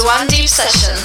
is One Deep Session.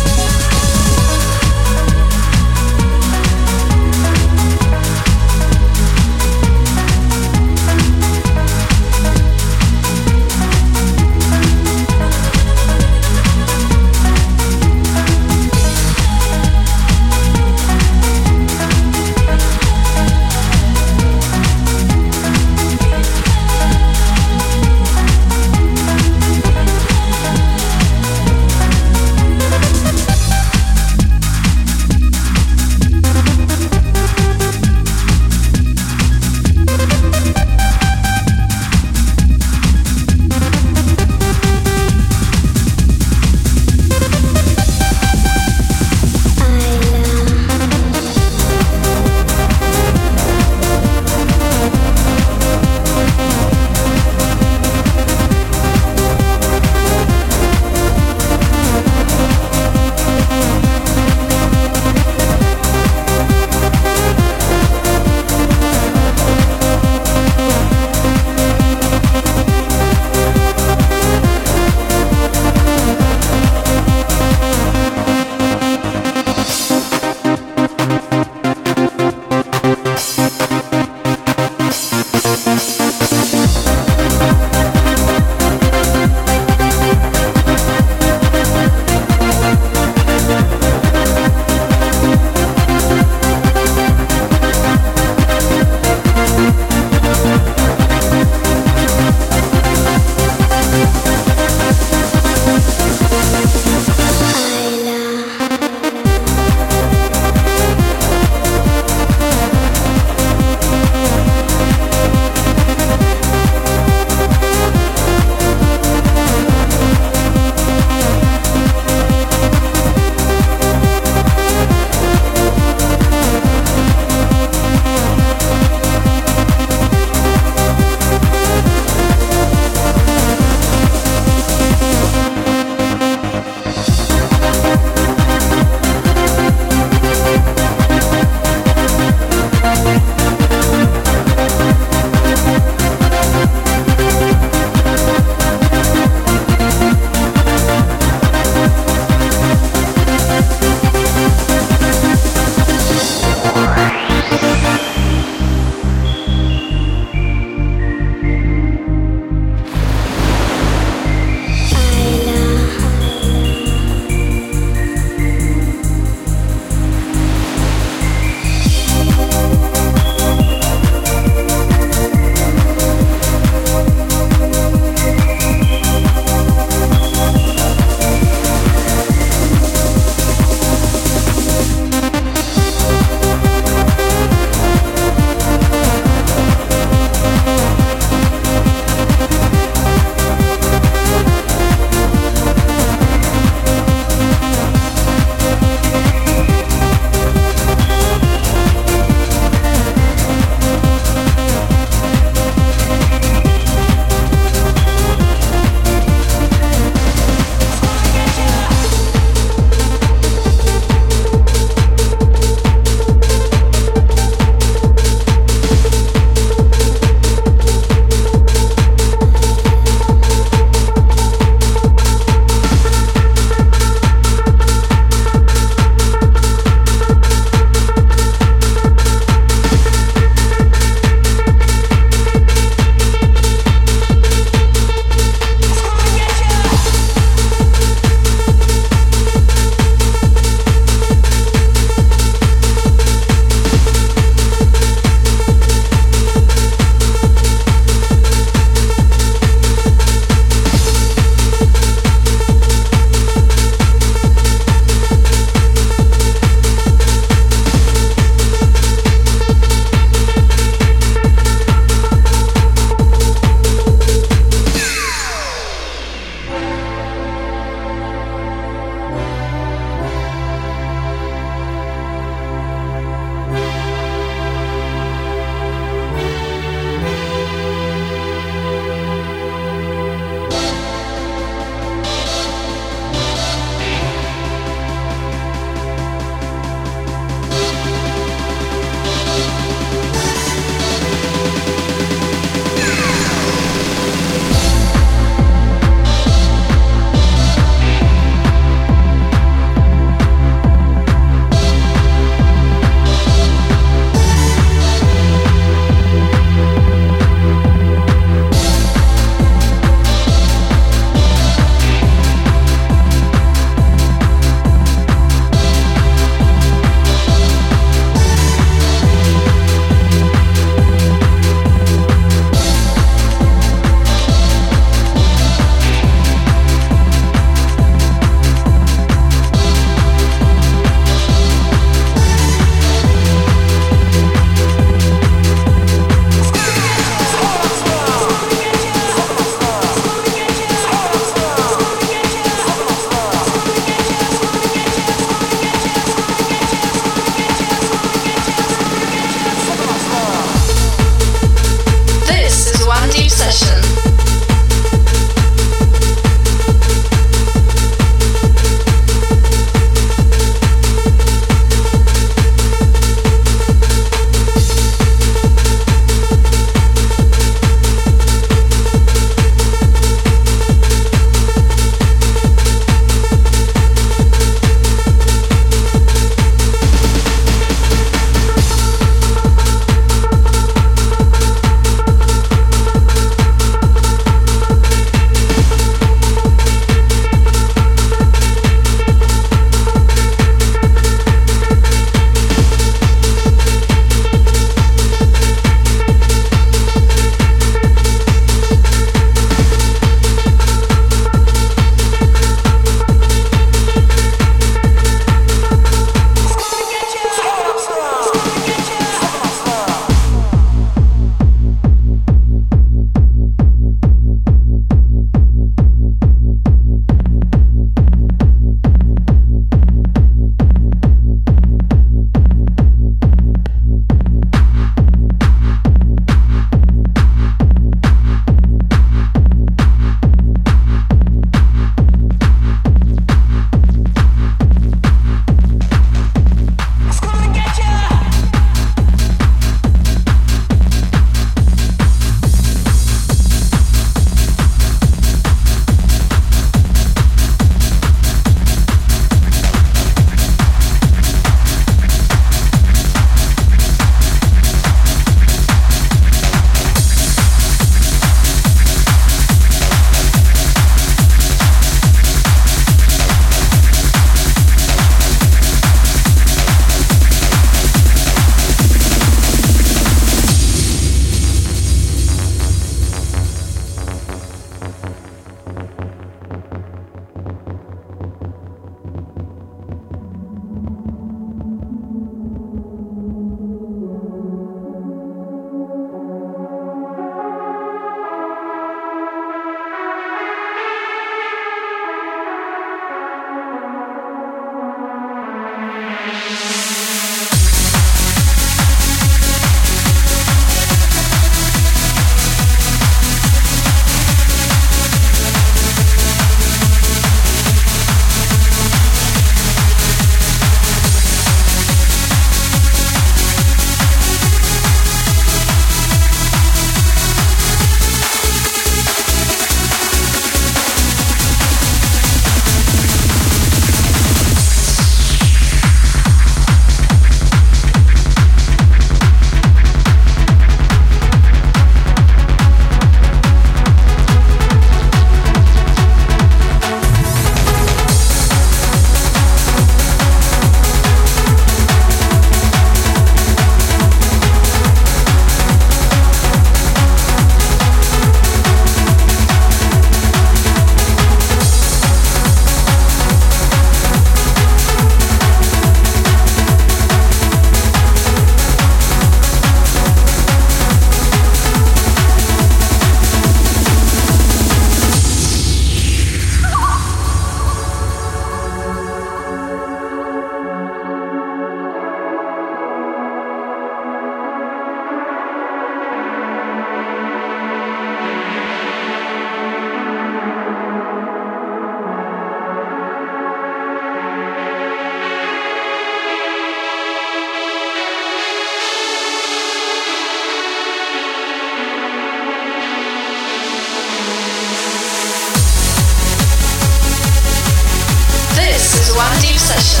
One Deep Session.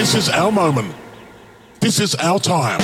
This is our moment. This is our time.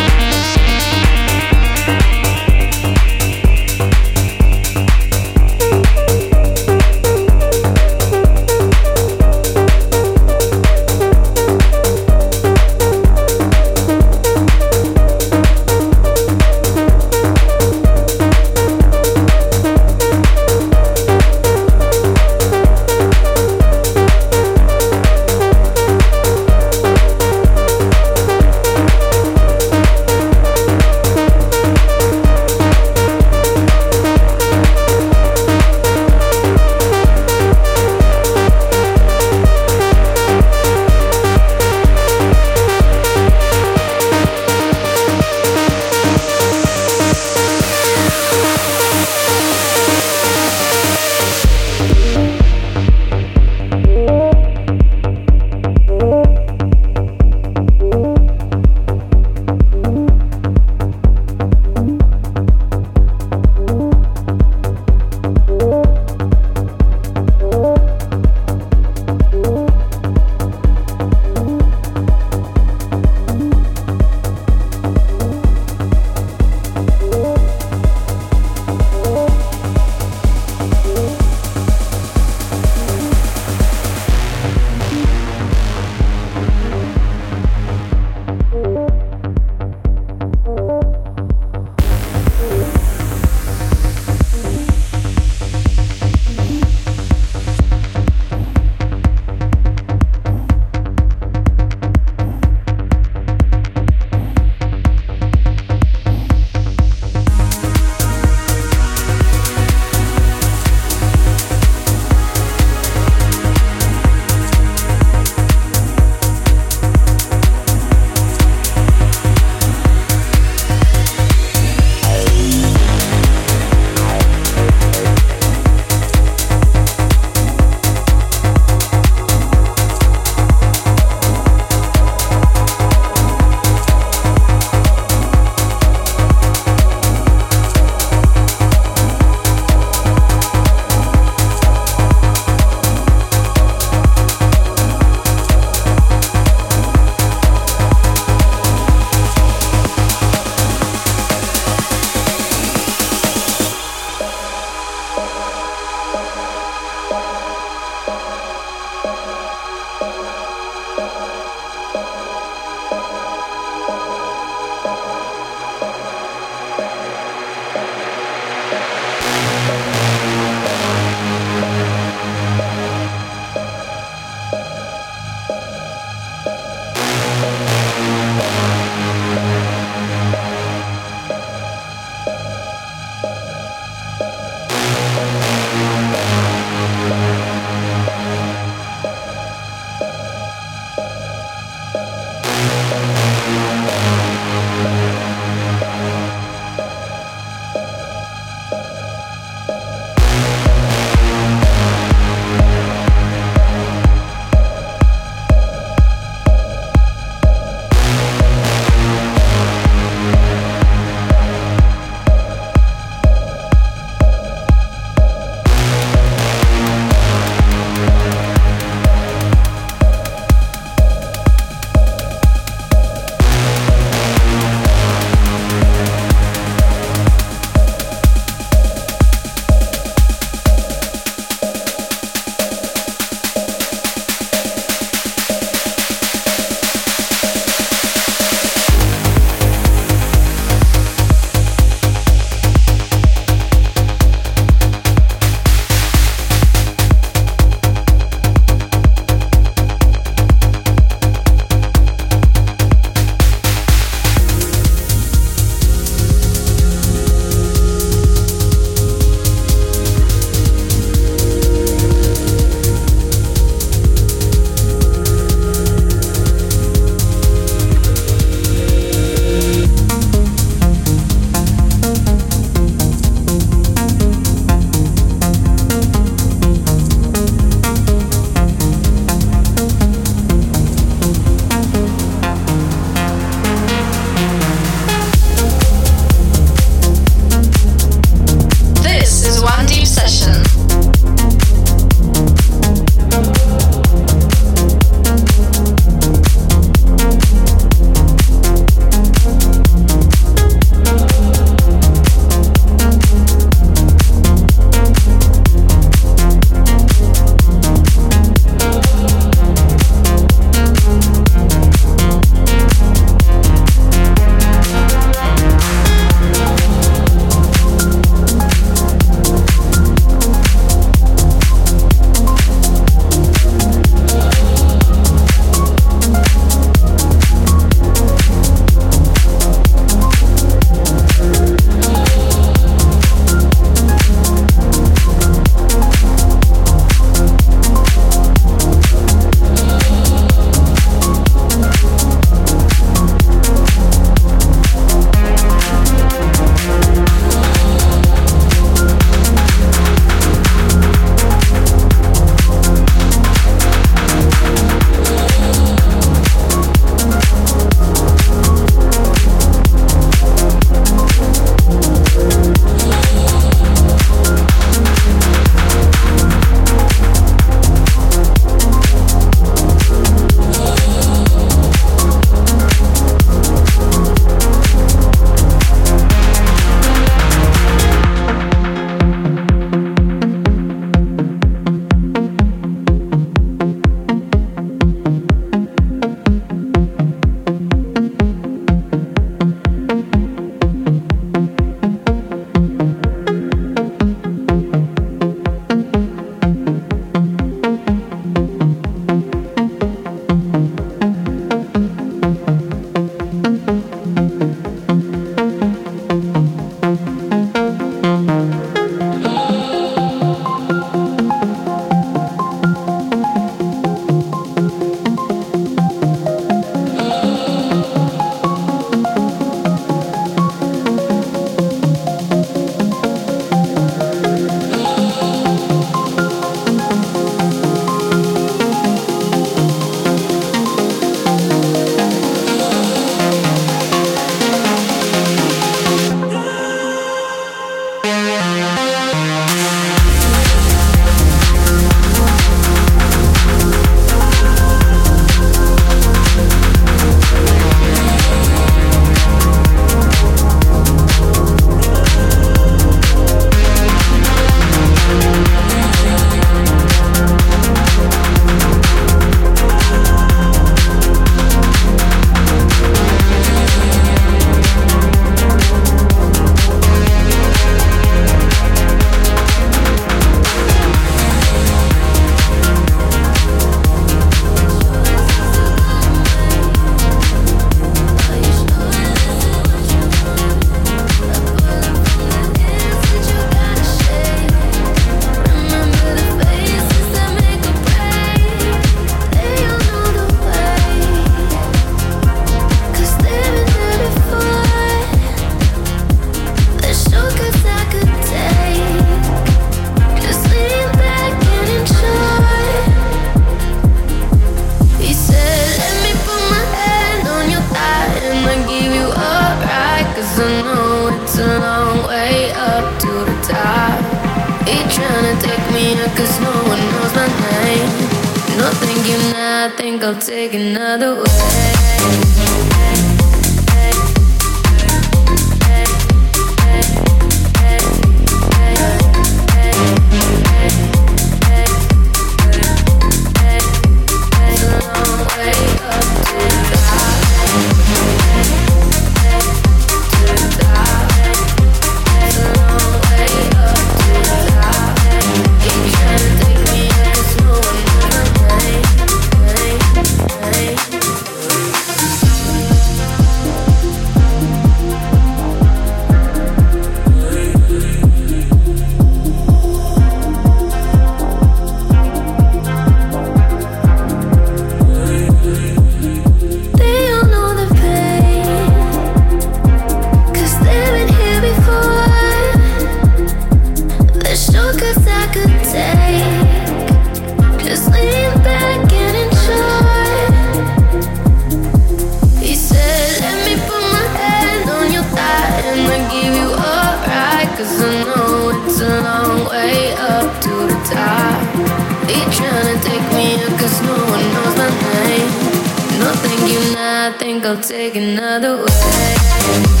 I'll take another way.